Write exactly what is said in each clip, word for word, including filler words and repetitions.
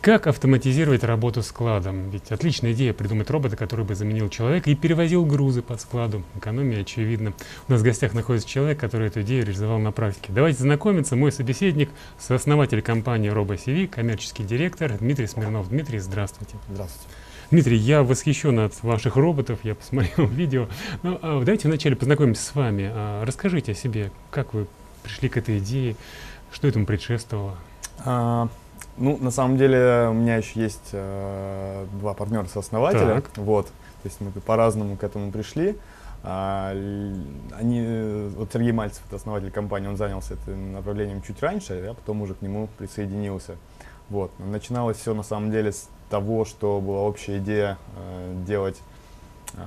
Как автоматизировать работу складом? Ведь отличная идея придумать робота, который бы заменил человека и перевозил грузы по складу. Экономия, очевидно. У нас в гостях находится человек, который эту идею реализовал на практике. Давайте знакомиться. Мой собеседник, сооснователь компании RoboCV, коммерческий директор Дмитрий Смирнов. Дмитрий, здравствуйте. Здравствуйте. Дмитрий, я восхищен от ваших роботов, я посмотрел видео. Ну, а давайте вначале познакомимся с вами. А, расскажите о себе, как вы пришли к этой идее, что этому предшествовало? А... Ну, на самом деле, у меня еще есть э, два партнера-сооснователя. Вот. То есть мы по-разному к этому пришли. А, они, вот Сергей Мальцев, это основатель компании, он занялся этим направлением чуть раньше, а я потом уже к нему присоединился. Вот. Начиналось все, на самом деле, с того, что была общая идея э, делать э,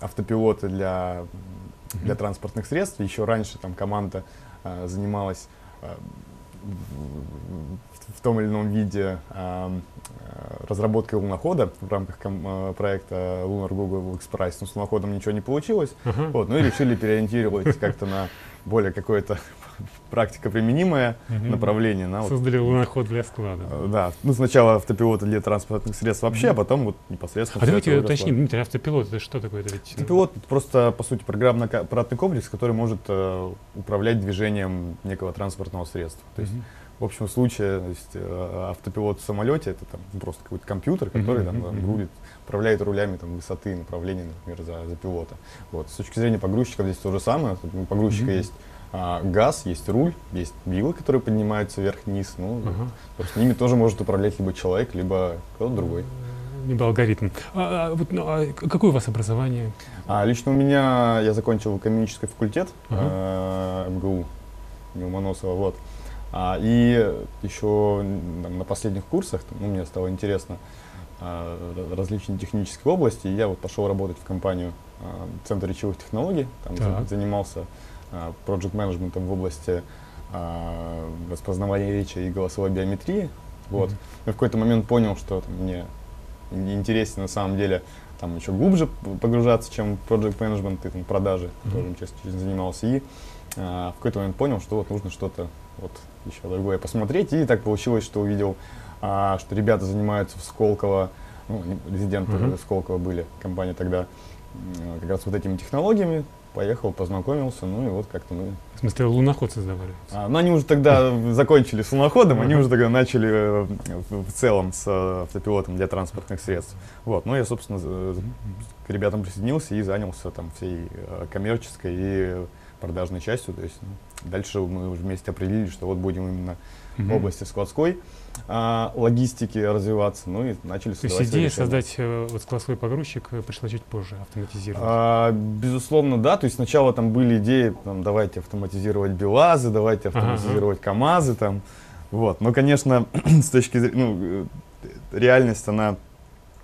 автопилоты для, для транспортных средств. Еще раньше там команда э, занималась... Э, в том или ином виде э, разработкой лунохода в рамках э, проекта Lunar Google Express. Но с луноходом ничего не получилось, uh-huh. вот, ну и решили переориентировать как-то на более какое-то практикоприменимое uh-huh. направление. На, Создали вот, луноход для склада. Э, да, ну сначала автопилоты для транспортных средств вообще, uh-huh. а потом вот непосредственно... А давайте уточним, Дмитрий, автопилот это что такое? Это ведь... Автопилот — просто, по сути, программно-аппаратный комплекс, который может э, управлять движением некого транспортного средства. То есть, uh-huh. в общем случае, то есть, автопилот в самолете — это там, просто какой-то компьютер, который там, там, грузит, управляет рулями там, высоты и направления, например, за, за пилота. Вот. С точки зрения погрузчиков здесь то же самое. У погрузчика mm-hmm. есть а, газ, есть руль, есть вилы, которые поднимаются вверх-вниз. Ну, uh-huh. вот, с ними тоже может управлять либо человек, либо кто-то другой. Либо алгоритм. А, а, вот, ну, а какое у вас образование? А, лично у меня, я закончил экономический факультет uh-huh. э, МГУ Ломоносова. Вот. А, и еще там, на последних курсах там, ну, мне стало интересно а, различные технические области, и я вот пошел работать в компанию а, Центр речевых технологий, там так. занимался а, проджект-менеджментом в области а, распознавания речи и голосовой биометрии. Вот. Mm-hmm. Я в какой-то момент понял, что там, мне интересно на самом деле там, еще глубже погружаться, чем проджект-менеджмент и там, продажи, которым mm-hmm. я занимался. И а, в какой-то момент понял, что вот, нужно что-то вот еще другое посмотреть, и так получилось, что увидел, а, что ребята занимаются в Сколково, ну, резиденты uh-huh. Сколково были, компания тогда, как раз вот этими технологиями, поехал, познакомился, ну и вот как-то мы... В смысле, луноход создавали? А, ну, они уже тогда закончили с луноходом, uh-huh. они уже тогда начали в целом с автопилотом для транспортных средств. Вот, ну, я, собственно, к ребятам присоединился и занялся там всей коммерческой и продажной частью, то есть ну, дальше мы уже вместе определили, что вот будем именно mm-hmm. в области складской а, логистики развиваться, ну и начали создавать. То есть идея создать э, вот складской погрузчик пришла чуть позже, автоматизировать? А, безусловно, да, то есть сначала там были идеи, там, давайте автоматизировать БелАЗы, давайте автоматизировать uh-huh. КАМАЗы, там, вот, но, конечно, с точки зрения, ну, реальность, она,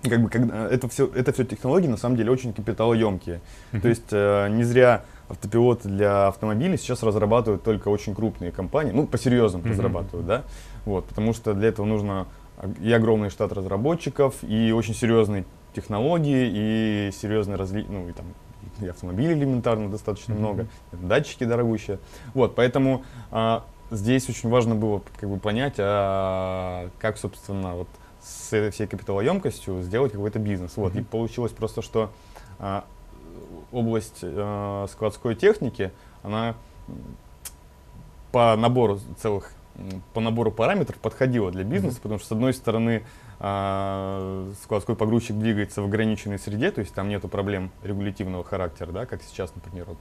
как бы, когда, это все, это все технологии, на самом деле, очень капиталоемкие, mm-hmm. то есть э, не зря... Автопилоты для автомобилей сейчас разрабатывают только очень крупные компании, ну, по-серьезному mm-hmm. разрабатывают, да, вот, потому что для этого нужно и огромный штат разработчиков, и очень серьезные технологии, и серьезные разли... ну, и там, и автомобилей элементарно достаточно mm-hmm. много, датчики дорогущие, вот, поэтому а, здесь очень важно было, как бы, понять, а, как, собственно, вот, с всей капиталоемкостью сделать какой-то бизнес, вот, mm-hmm. и получилось просто, что... А, область э, складской техники, она по набору целых, по набору параметров подходила для бизнеса, mm-hmm. потому что, с одной стороны, э, складской погрузчик двигается в ограниченной среде, то есть там нету проблем регулятивного характера, да, как сейчас, например, вот,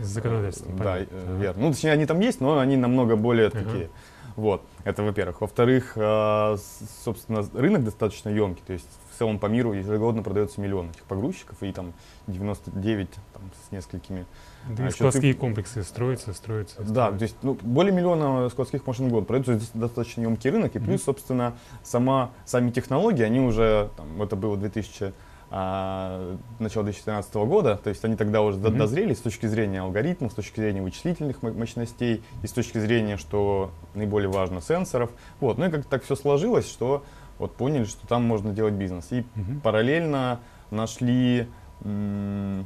с законодательством. Э, да, э, верно. Ну, точнее, они там есть, но они намного более uh-huh. такие. Вот, это во-первых. Во-вторых, э, собственно, рынок достаточно емкий, то есть в целом по миру ежегодно продается миллион этих погрузчиков, и там девяносто девять там, с несколькими. Да, а, и складские ты... комплексы строятся, строятся, строятся. Да, то есть ну, более миллиона складских машин в год продается, достаточно емкий рынок, и плюс, mm-hmm. собственно, сама, сами технологии, они уже, там, это было две тысячи а, начало две тысячи тринадцатого года, то есть они тогда уже mm-hmm. дозрели с точки зрения алгоритмов, с точки зрения вычислительных мощностей, и с точки зрения, что наиболее важно, сенсоров. Вот, ну и как-то так все сложилось, что вот поняли, что там можно делать бизнес. И угу. параллельно нашли,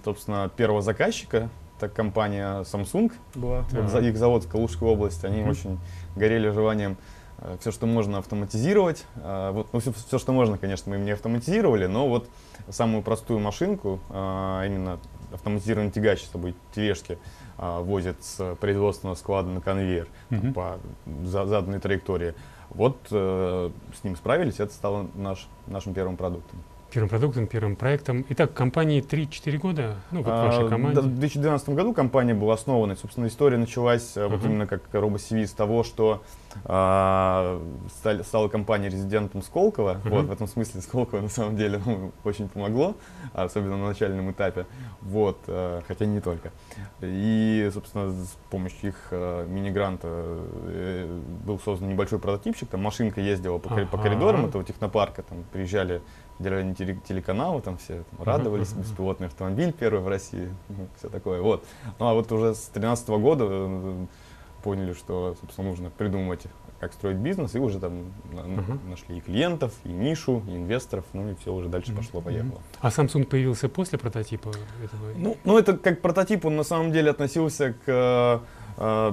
собственно, первого заказчика. Так компания Samsung, была. Вот а. Их завод в Калужской области, они угу. очень горели желанием э, все, что можно, автоматизировать. Э, вот, ну, все, все, что можно, конечно, мы им не автоматизировали, но вот самую простую машинку, э, именно автоматизированный тягач, чтобы тележки э, возят с производственного склада на конвейер угу. там, по за, заданной траектории. Вот э, с ним справились, это стало наш, нашим первым продуктом. Первым продуктом, первым проектом. Итак, компании три-четыре года, ну, как а, вашей команде. В две тысячи двенадцатом году компания была основана. Собственно, история началась uh-huh. вот именно как RoboCV с того, что а, стали, стала компания резидентом Сколково. Uh-huh. Вот, в этом смысле Сколково на самом деле очень помогло, особенно на начальном этапе. Вот, а, хотя не только. И, собственно, с помощью их а, мини-гранта э, был создан небольшой прототипчик. Там машинка ездила по, uh-huh. по коридорам этого технопарка, там приезжали делали телеканалы, там все там, радовались, беспилотный автомобиль первый в России, все такое. Вот. Ну а вот уже с две тысячи тринадцатого года э, поняли, что, собственно, нужно придумывать, как строить бизнес, и уже там uh-huh. нашли и клиентов, и нишу, и инвесторов, ну и все уже дальше uh-huh. пошло-поехало. Uh-huh. А Samsung появился после прототипа этого? Ну, ну, это как прототип, он на самом деле относился к... Э,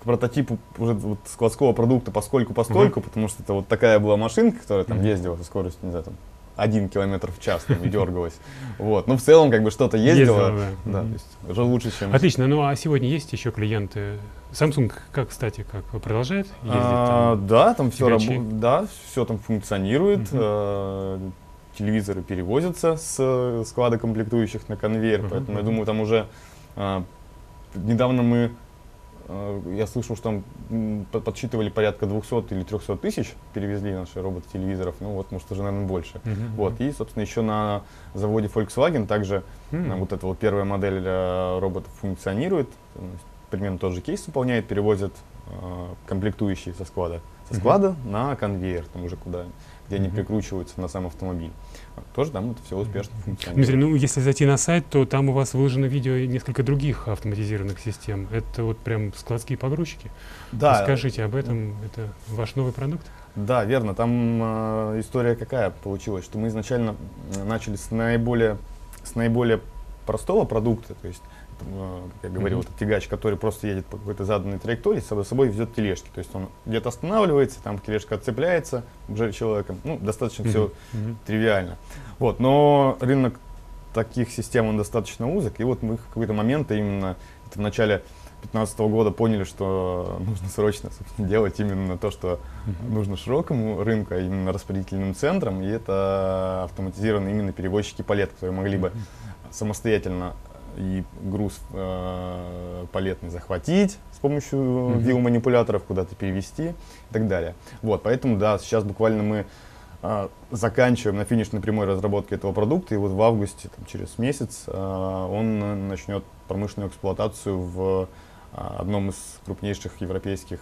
к прототипу уже вот складского продукта поскольку-постольку, uh-huh. потому что это вот такая была машинка, которая там uh-huh. ездила со скоростью, не знаю, там, один километр в час, там, и дергалась. Вот. Но в целом как бы что-то ездило. Ездила, да. Да, uh-huh. то есть уже лучше, чем... Отлично. Ну а сегодня есть еще клиенты? Samsung, как, кстати, как продолжает ездить? А, там, да, там все, раб... да, все там функционирует. Uh-huh. Телевизоры перевозятся с склада комплектующих на конвейер, uh-huh. поэтому uh-huh. я думаю, там уже... А, недавно мы... Я слышал, что там подсчитывали порядка двухсот или трёхсот тысяч, перевезли наши роботы-телевизоров, ну вот, может, уже, наверное, больше. Uh-huh. Вот. И, собственно, еще на заводе Volkswagen также uh-huh. вот эта вот первая модель роботов функционирует, примерно тот же кейс выполняет, перевозят э, комплектующие со склада, со склада uh-huh. на конвейер, там уже куда, где uh-huh. они прикручиваются на сам автомобиль. Тоже там это все успешно функционирует. Дмитрий, ну если зайти на сайт, то там у вас выложено видео несколько других автоматизированных систем. Это вот прям складские погрузчики. Да. Расскажите об этом. Это ваш новый продукт? Да, верно. Там э, история какая получилась, что мы изначально начали с наиболее, с наиболее простого продукта, то есть, э, как я говорил, mm-hmm. это тягач, который просто едет по какой-то заданной траектории, с собой везет тележки. То есть он где-то останавливается, там тележка отцепляется уже человеком. Ну, достаточно mm-hmm. все mm-hmm. тривиально. Вот, но рынок таких систем, он достаточно узок, и вот мы в какой-то момент, именно в начале две тысячи пятнадцатого года, поняли, что нужно срочно делать именно то, что mm-hmm. нужно широкому рынку, именно распределительным центрам, и это автоматизированные именно перевозчики палет, которые могли бы mm-hmm. самостоятельно и груз э, палетный захватить с помощью mm-hmm. вилл-манипуляторов, куда-то перевести и так далее. Вот, поэтому, да, сейчас буквально мы заканчиваем на финишной прямой разработке этого продукта, и вот в августе, там, через месяц, он начнет промышленную эксплуатацию в одном из крупнейших европейских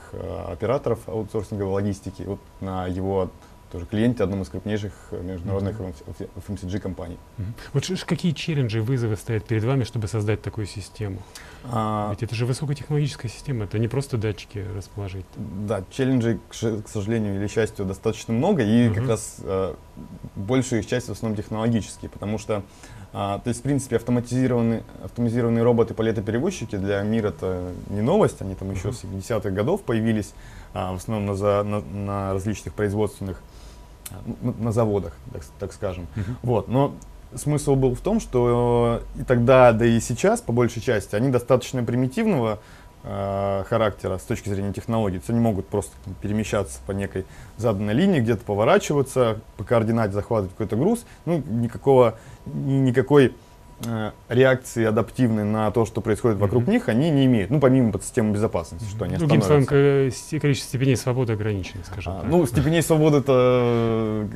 операторов аутсорсинговой логистики, вот на его тоже клиенте, одном из крупнейших международных mm-hmm. эф эм си джи компаний. Mm-hmm. Вот какие челленджи и вызовы стоят перед вами, чтобы создать такую систему? А, Ведь это же высокотехнологическая система, это не просто датчики расположить. Да, челленджей, к сожалению или счастью, достаточно много, и mm-hmm. как раз э, большую их часть в основном технологические, потому что, э, то есть, в принципе, автоматизированные, автоматизированные роботы, палетоперевозчики для мира это не новость, они там mm-hmm. еще с семидесятых годов появились, э, в основном на, за, на, на различных производственных, на заводах, так, так скажем. Uh-huh. Вот. Но смысл был в том, что и тогда, да и сейчас, по большей части, они достаточно примитивного э, характера с точки зрения технологий. То есть они могут просто там перемещаться по некой заданной линии, где-то поворачиваться, по координате захватывать какой-то груз. Ну, никакого, никакой э, реакции адаптивной на то, что происходит вокруг uh-huh. них, они не имеют. Ну, помимо подсистемы безопасности, uh-huh. что они остановятся. Другим словом, количество степеней свободы ограничено, скажем так. Ну, степеней свободы — это,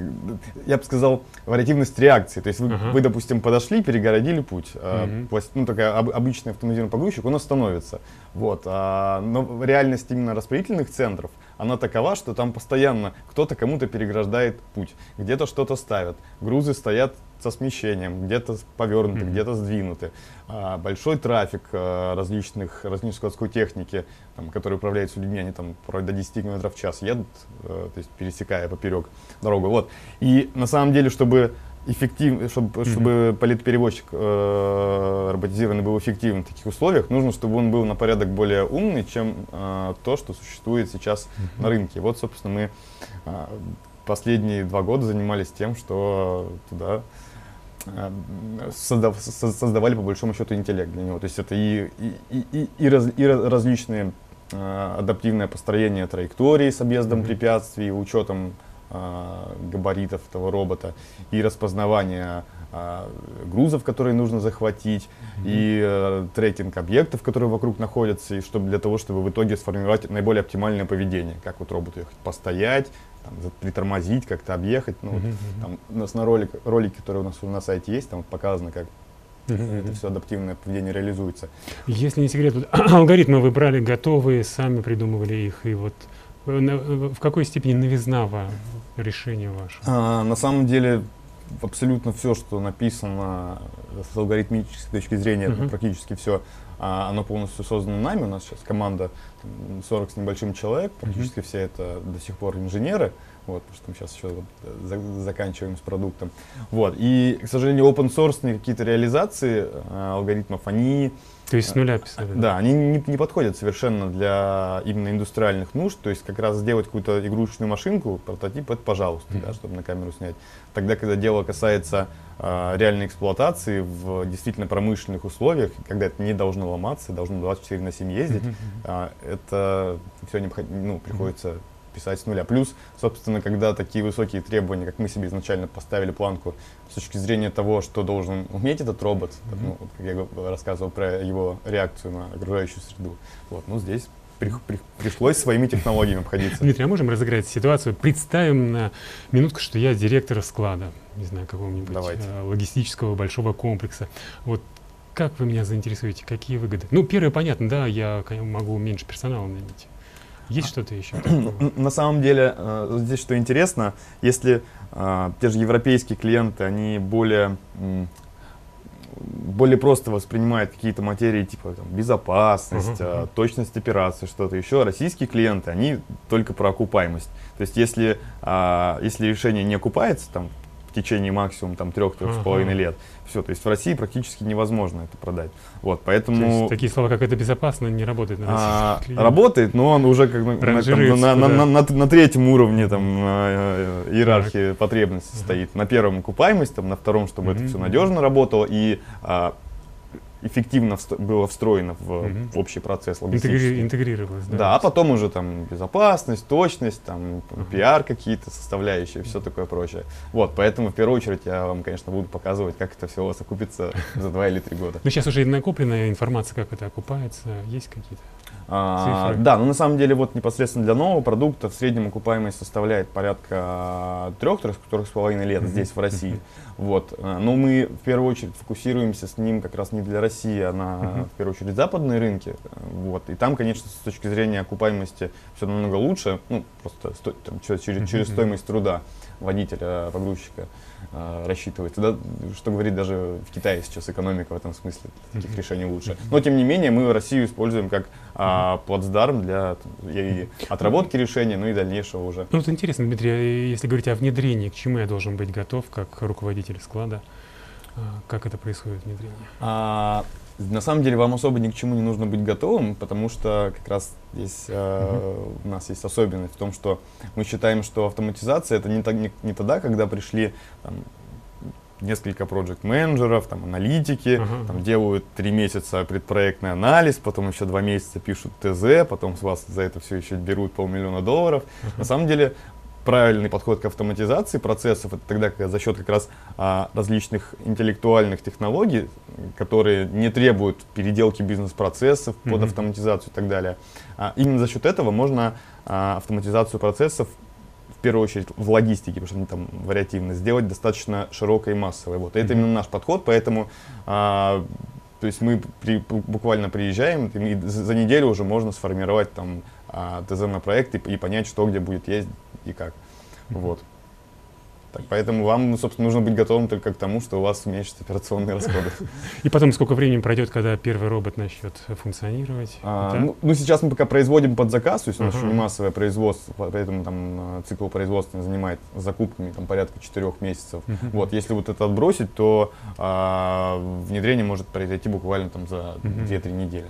я бы сказал, вариативность реакции. То есть вы, uh-huh. вы допустим, подошли, перегородили путь. Uh-huh. А, ну, такая об, обычный автоматизированный погрузчик, он остановится. Вот. А, но реальность именно распределительных центров, она такова, что там постоянно кто-то кому-то переграждает путь, где-то что-то ставят, грузы стоят со смещением, где-то повернуты, mm-hmm. где-то сдвинуты. А, большой трафик а, различных, различной складской техники, там, которые управляются людьми, они там до десяти километров в час едут, а, то есть пересекая поперек дорогу. Вот. И на самом деле, чтобы эффектив, чтобы, mm-hmm. чтобы политперевозчик э, роботизированный был эффективен в таких условиях, нужно, чтобы он был на порядок более умный, чем э, то, что существует сейчас mm-hmm. на рынке. Вот, собственно, мы э, последние два года занимались тем, что туда э, создав, создавали, по большому счету, интеллект для него. То есть это и, и, и, и, раз, и различные э, адаптивное построение траектории с объездом mm-hmm. препятствий, учетом габаритов этого робота, и распознавание а, грузов, которые нужно захватить, mm-hmm. и а, трекинг объектов, которые вокруг находятся, и чтобы, для того, чтобы в итоге сформировать наиболее оптимальное поведение, как вот роботу ехать, постоять, там, притормозить, как-то объехать. Ну, mm-hmm. вот, там, у нас на ролик, ролике, который у нас на сайте есть, там показано, как mm-hmm. это все адаптивное поведение реализуется. Если не секрет, вот, алгоритмы вы брали готовые, сами придумывали их, и вот в какой степени новизна решение ваше? А, на самом деле абсолютно все, что написано с алгоритмической точки зрения, uh-huh. практически все, а, оно полностью создано нами. У нас сейчас команда сорок с небольшим человек, практически uh-huh. все это до сих пор инженеры, вот, потому что мы сейчас еще вот за- заканчиваем с продуктом. Вот. И, к сожалению, open-source какие-то реализации а, алгоритмов, они... То есть с нуля писали? Да, они не, не подходят совершенно для именно индустриальных нужд, то есть как раз сделать какую-то игрушечную машинку, прототип, это пожалуйста, mm-hmm. да, чтобы на камеру снять. Тогда, когда дело касается э, реальной эксплуатации в действительно промышленных условиях, когда это не должно ломаться, должно двадцать четыре на семь ездить, mm-hmm. э, это все необходимо, ну, приходится mm-hmm. писать с нуля. Плюс, собственно, когда такие высокие требования, как мы себе изначально поставили планку, с точки зрения того, что должен уметь этот робот, mm-hmm. ну, как я рассказывал про его реакцию на окружающую среду, вот, ну, здесь при, при, пришлось своими технологиями обходиться. Дмитрий, а можем разыграть ситуацию? Представим на минутку, что я директор склада, не знаю, какого-нибудь э, логистического большого комплекса. Вот как вы меня заинтересуете, какие выгоды? Ну, первое, понятно, да, я могу меньше персонала нанять. Есть что-то еще? На самом деле, здесь что интересно, если а, те же европейские клиенты, они более, более просто воспринимают какие-то материи, типа там, безопасность, uh-huh, uh-huh. точность операции, что-то еще, российские клиенты, они только про окупаемость. То есть если, а, если решение не окупается, там, в течение максимум там трех-трех с половиной лет. Все, то есть в России практически невозможно это продать. Вот, поэтому... То есть такие слова, как это безопасно, не работает на российских клиентах. Работает, но он уже как на, там, на, на, на, на, на третьем уровне там, иерархии так. потребностей ага. стоит. На первом окупаемость, там, на втором, чтобы mm-hmm. это все надежно работало и а, эффективно встро- было встроено в mm-hmm. общий процесс логистический. Интегри- интегрировалось. Да, да, а потом уже там безопасность, точность, там пиар какие-то составляющие, все такое прочее. Вот, поэтому в первую очередь я вам, конечно, буду показывать, как это все у вас окупится за два или три года. Ну, сейчас уже накопленная информация, как это окупается, есть какие-то цифры? Да, но на самом деле вот непосредственно для нового продукта в среднем окупаемость составляет порядка трех-трех с половиной лет здесь, в России. Вот. Но мы в первую очередь фокусируемся с ним как раз не для России, а на, uh-huh. в первую очередь, западные рынки. Вот. И там, конечно, с точки зрения окупаемости все намного лучше, ну, просто сто, там, через, uh-huh. через стоимость труда водителя, погрузчика э, рассчитывается. Да, что говорит, даже в Китае сейчас экономика в этом смысле таких uh-huh. решений лучше. Но, тем не менее, мы Россию используем как э, плацдарм для и отработки решения, ну и дальнейшего уже. Ну, вот интересно, Дмитрий, если говорить о внедрении, к чему я должен быть готов как руководитель склада? Как это происходит внедрение? А, на самом деле вам особо ни к чему не нужно быть готовым, потому что как раз здесь а, у нас есть особенность в том, что мы считаем, что автоматизация — это не, так, не, не тогда, когда пришли там, несколько проект-менеджеров, там, аналитики, uh-huh. там, делают три месяца предпроектный анализ, потом еще два месяца пишут ТЗ, потом с вас за это все еще берут полмиллиона долларов. Uh-huh. На самом деле правильный подход к автоматизации процессов — это тогда, когда за счет как раз а, различных интеллектуальных технологий, которые не требуют переделки бизнес-процессов mm-hmm. под автоматизацию и так далее. А, именно за счет этого можно а, автоматизацию процессов, в первую очередь в логистике, потому что они там вариативны, сделать достаточно широкой и массовой. Вот. И mm-hmm. это именно наш подход, поэтому а, то есть мы при, буквально приезжаем, и за неделю уже можно сформировать там а, ТЗ на проект и, и понять, что где будет ездить и как. Вот. Так, поэтому вам, собственно, нужно быть готовым только к тому, что у вас уменьшатся операционные расходы. И потом, сколько времени пройдет, когда первый робот начнет функционировать? А, да? ну, ну, сейчас мы пока производим под заказ, то есть у нас еще не массовое производство, поэтому там цикл производства занимает закупками там, порядка четырёх месяцев. Uh-huh. Вот, если вот это отбросить, то а, внедрение может произойти буквально там, за uh-huh. две-три недели.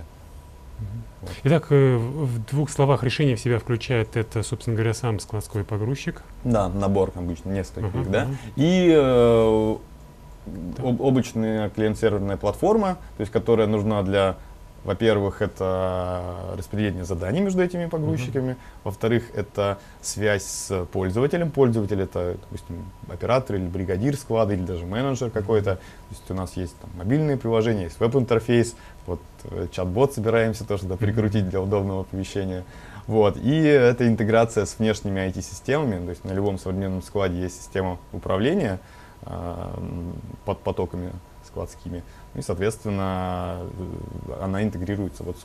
Вот. Итак, в двух словах решение в себя включает это, собственно говоря, сам складской погрузчик. Да, набор обычно, несколько uh-huh, их, да. Uh-huh. И э, об, облачная клиент-серверная платформа, то есть, которая нужна для, во-первых, это распределение заданий между этими погрузчиками, uh-huh. во-вторых, это связь с пользователем. Пользователь — это, допустим, оператор или бригадир склада, или даже менеджер какой-то. То есть у нас есть там, мобильные приложения, есть веб-интерфейс. Вот чат-бот собираемся тоже да, прикрутить для удобного оповещения. Вот. И это интеграция с внешними ай ти-системами. То есть на любом современном складе есть система управления э, под потоками складскими. И, соответственно, она интегрируется вот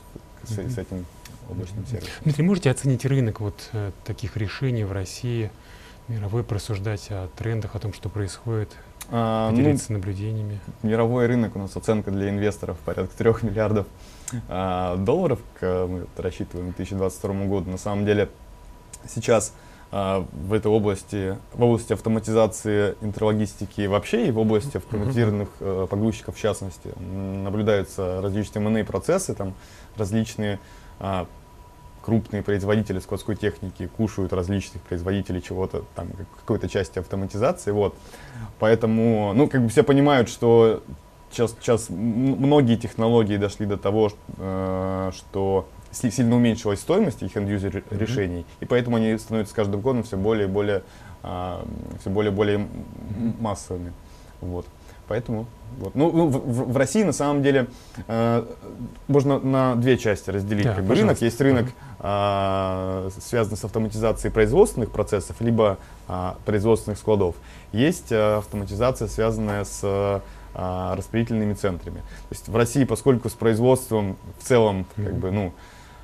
с, с, с этим облачным сервисом. Дмитрий, можете оценить рынок вот таких решений в России, мировой, просуждать о трендах, о том, что происходит? Поделиться ну, наблюдениями. Мировой рынок у нас оценка для инвесторов порядка трёх миллиардов а, долларов, к, мы рассчитываем к две тысячи двадцать второму году. На самом деле сейчас а, в этой области, в области автоматизации интерлогистики вообще и в области автоматизированных а, погрузчиков в частности наблюдаются различные эм энд эй процессы, там различные а, крупные производители складской техники кушают различных производителей чего-то, там, какой-то части автоматизации, вот. Поэтому, ну, как бы все понимают, что сейчас, сейчас многие технологии дошли до того, что сильно уменьшилась стоимость их end-user решений, mm-hmm. и поэтому они становятся с каждым годом все более и более, все более и более массовыми, вот. Поэтому, вот. ну, ну в, в России на самом деле э, можно на две части разделить да, как бы, рынок. Есть рынок, э, связанный с автоматизацией производственных процессов, либо э, производственных складов. Есть э, автоматизация, связанная с э, распределительными центрами. То есть в России, поскольку с производством в целом, mm-hmm. как бы, ну,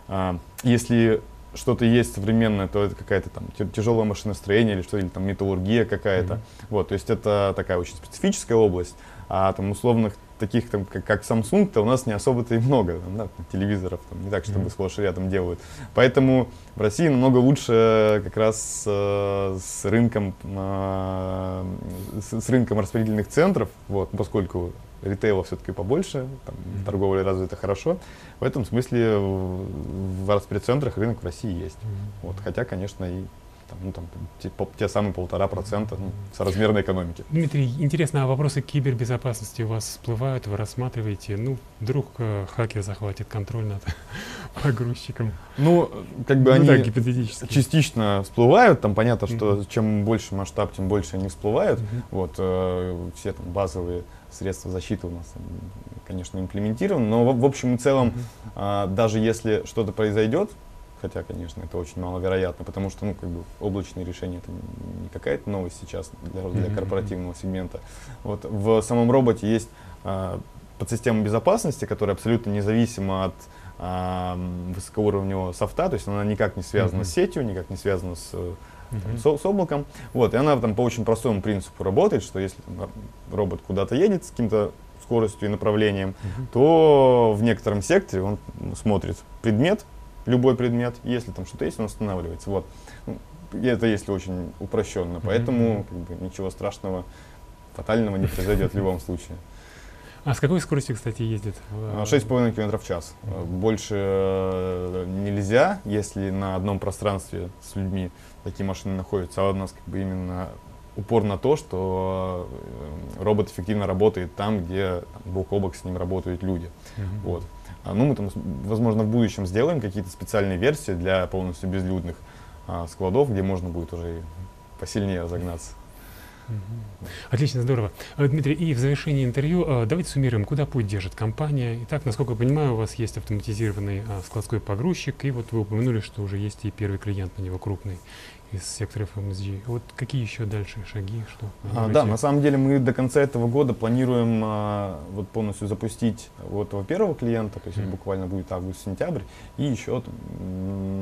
э, если что-то есть современное, то это какая-то там тяжелое машиностроение или что-то, или там металлургия какая-то. Mm-hmm. Вот, то есть это такая очень специфическая область, а там условных таких, там, как, как Samsung-то у нас не особо-то и много, там, да, телевизоров там, не так, чтобы mm-hmm. сплошь и рядом делают. Поэтому в России намного лучше как раз э, с, рынком, э, с, с рынком распределительных центров, вот, поскольку ритейла все-таки побольше, там, mm-hmm. торговля развита хорошо. В этом смысле в, в распредцентрах рынок в России есть. Mm-hmm. Вот, хотя, конечно, и там, ну, там, те, по, те самые полтора процента ну, соразмерной экономики. Дмитрий, интересно, а вопросы кибербезопасности у вас всплывают, вы рассматриваете? Ну, вдруг э, хакер захватит контроль над погрузчиком? Ну, как бы ну, они так, гипотетически. Частично всплывают, там понятно, что mm-hmm. чем больше масштаб, тем больше они всплывают. Mm-hmm. Вот, э, все там базовые средства защиты у нас, конечно, имплементированы, но в, в общем и целом, mm-hmm. а, даже если что-то произойдет, хотя, конечно, это очень маловероятно, потому что ну, как бы, облачные решения — это не какая-то новость сейчас для, для корпоративного сегмента. Вот, в самом роботе есть а, подсистема безопасности, которая абсолютно независима от а, высокоуровневого софта, то есть она никак не связана mm-hmm. с сетью, никак не связана с... Там, с, с облаком. Вот, и она там по очень простому принципу работает, что если там, робот куда-то едет с каким-то скоростью и направлением, uh-huh. то в некотором секторе он смотрит предмет, любой предмет, если там что-то есть, он останавливается. Вот. Это если очень упрощенно, uh-huh. поэтому как бы, ничего страшного, фатального не произойдет в любом случае. А с какой скоростью, кстати, ездит? шесть с половиной километров в час. Uh-huh. Больше нельзя, если на одном пространстве с людьми такие машины находятся. А у нас как бы именно упор на то, что робот эффективно работает там, где там, бок о бок с ним работают люди. Uh-huh. Вот. А, ну, мы там, возможно, в будущем сделаем какие-то специальные версии для полностью безлюдных а, складов, где можно будет уже посильнее разогнаться. Отлично, здорово. Дмитрий, и в завершении интервью давайте суммируем, куда путь держит компания. Итак, насколько я понимаю, у вас есть автоматизированный складской погрузчик, и вот вы упомянули, что уже есть и первый клиент на него крупный. из сектора эф эм си джи. Вот какие еще дальше шаги? Что а, да, на самом деле мы до конца этого года планируем а, вот полностью запустить вот этого первого клиента, то есть mm-hmm. буквально будет август-сентябрь, и еще,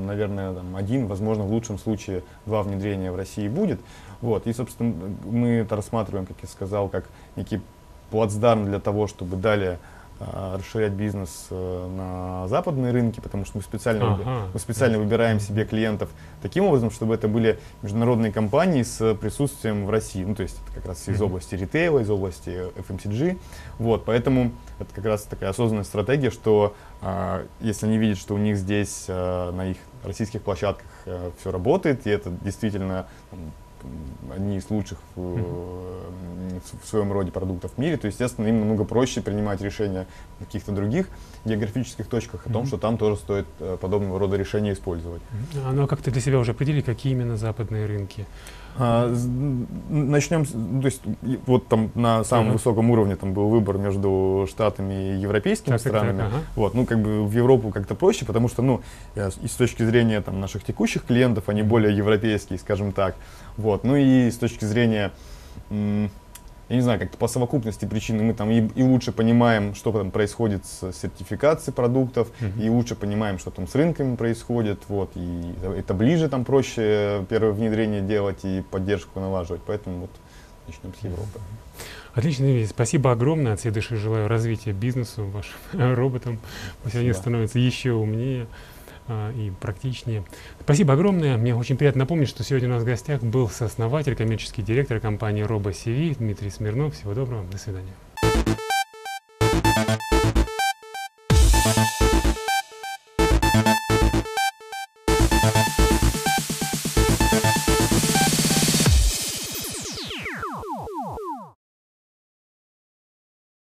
наверное, там, один, возможно, в лучшем случае два внедрения в России будет. Вот. И, собственно, мы это рассматриваем, как я сказал, как некий плацдарм для того, чтобы далее расширять бизнес на западные рынки, потому что мы специально, ага. мы специально выбираем себе клиентов таким образом, чтобы это были международные компании с присутствием в России. Ну, то есть это как раз из области ритейла, из области эф эм си джи. Вот, поэтому это как раз такая осознанная стратегия, что а, если они видят, что у них здесь, а, на их российских площадках а, все работает, и это действительно одни из лучших mm-hmm. в, в своем роде продуктов в мире, то, естественно, им намного проще принимать решения в каких-то других географических точках mm-hmm. о том, что там тоже стоит подобного рода решения использовать. Mm-hmm. А, ну, а как ты для себя уже определили, какие именно западные рынки? А, начнем, то есть вот там на самом uh-huh. высоком уровне там был выбор между Штатами и европейскими так, странами. Так, так, ага. Вот, ну как бы в Европу как-то проще, потому что, ну, и с точки зрения там наших текущих клиентов они более европейские, скажем так. Вот, ну и с точки зрения, я не знаю, как-то по совокупности причин мы там и, и лучше понимаем, что там происходит с сертификацией продуктов, mm-hmm. и лучше понимаем, что там с рынками происходит, вот, и это ближе, там проще первое внедрение делать и поддержку налаживать, поэтому вот начнем с Европы. Отлично, Дмитрий, спасибо огромное, от всей души желаю развития бизнесу вашим роботам, пусть они становятся еще умнее и практичнее. Спасибо огромное. Мне очень приятно напомнить, что сегодня у нас в гостях был сооснователь, коммерческий директор компании RoboCV Дмитрий Смирнов. Всего доброго. До свидания.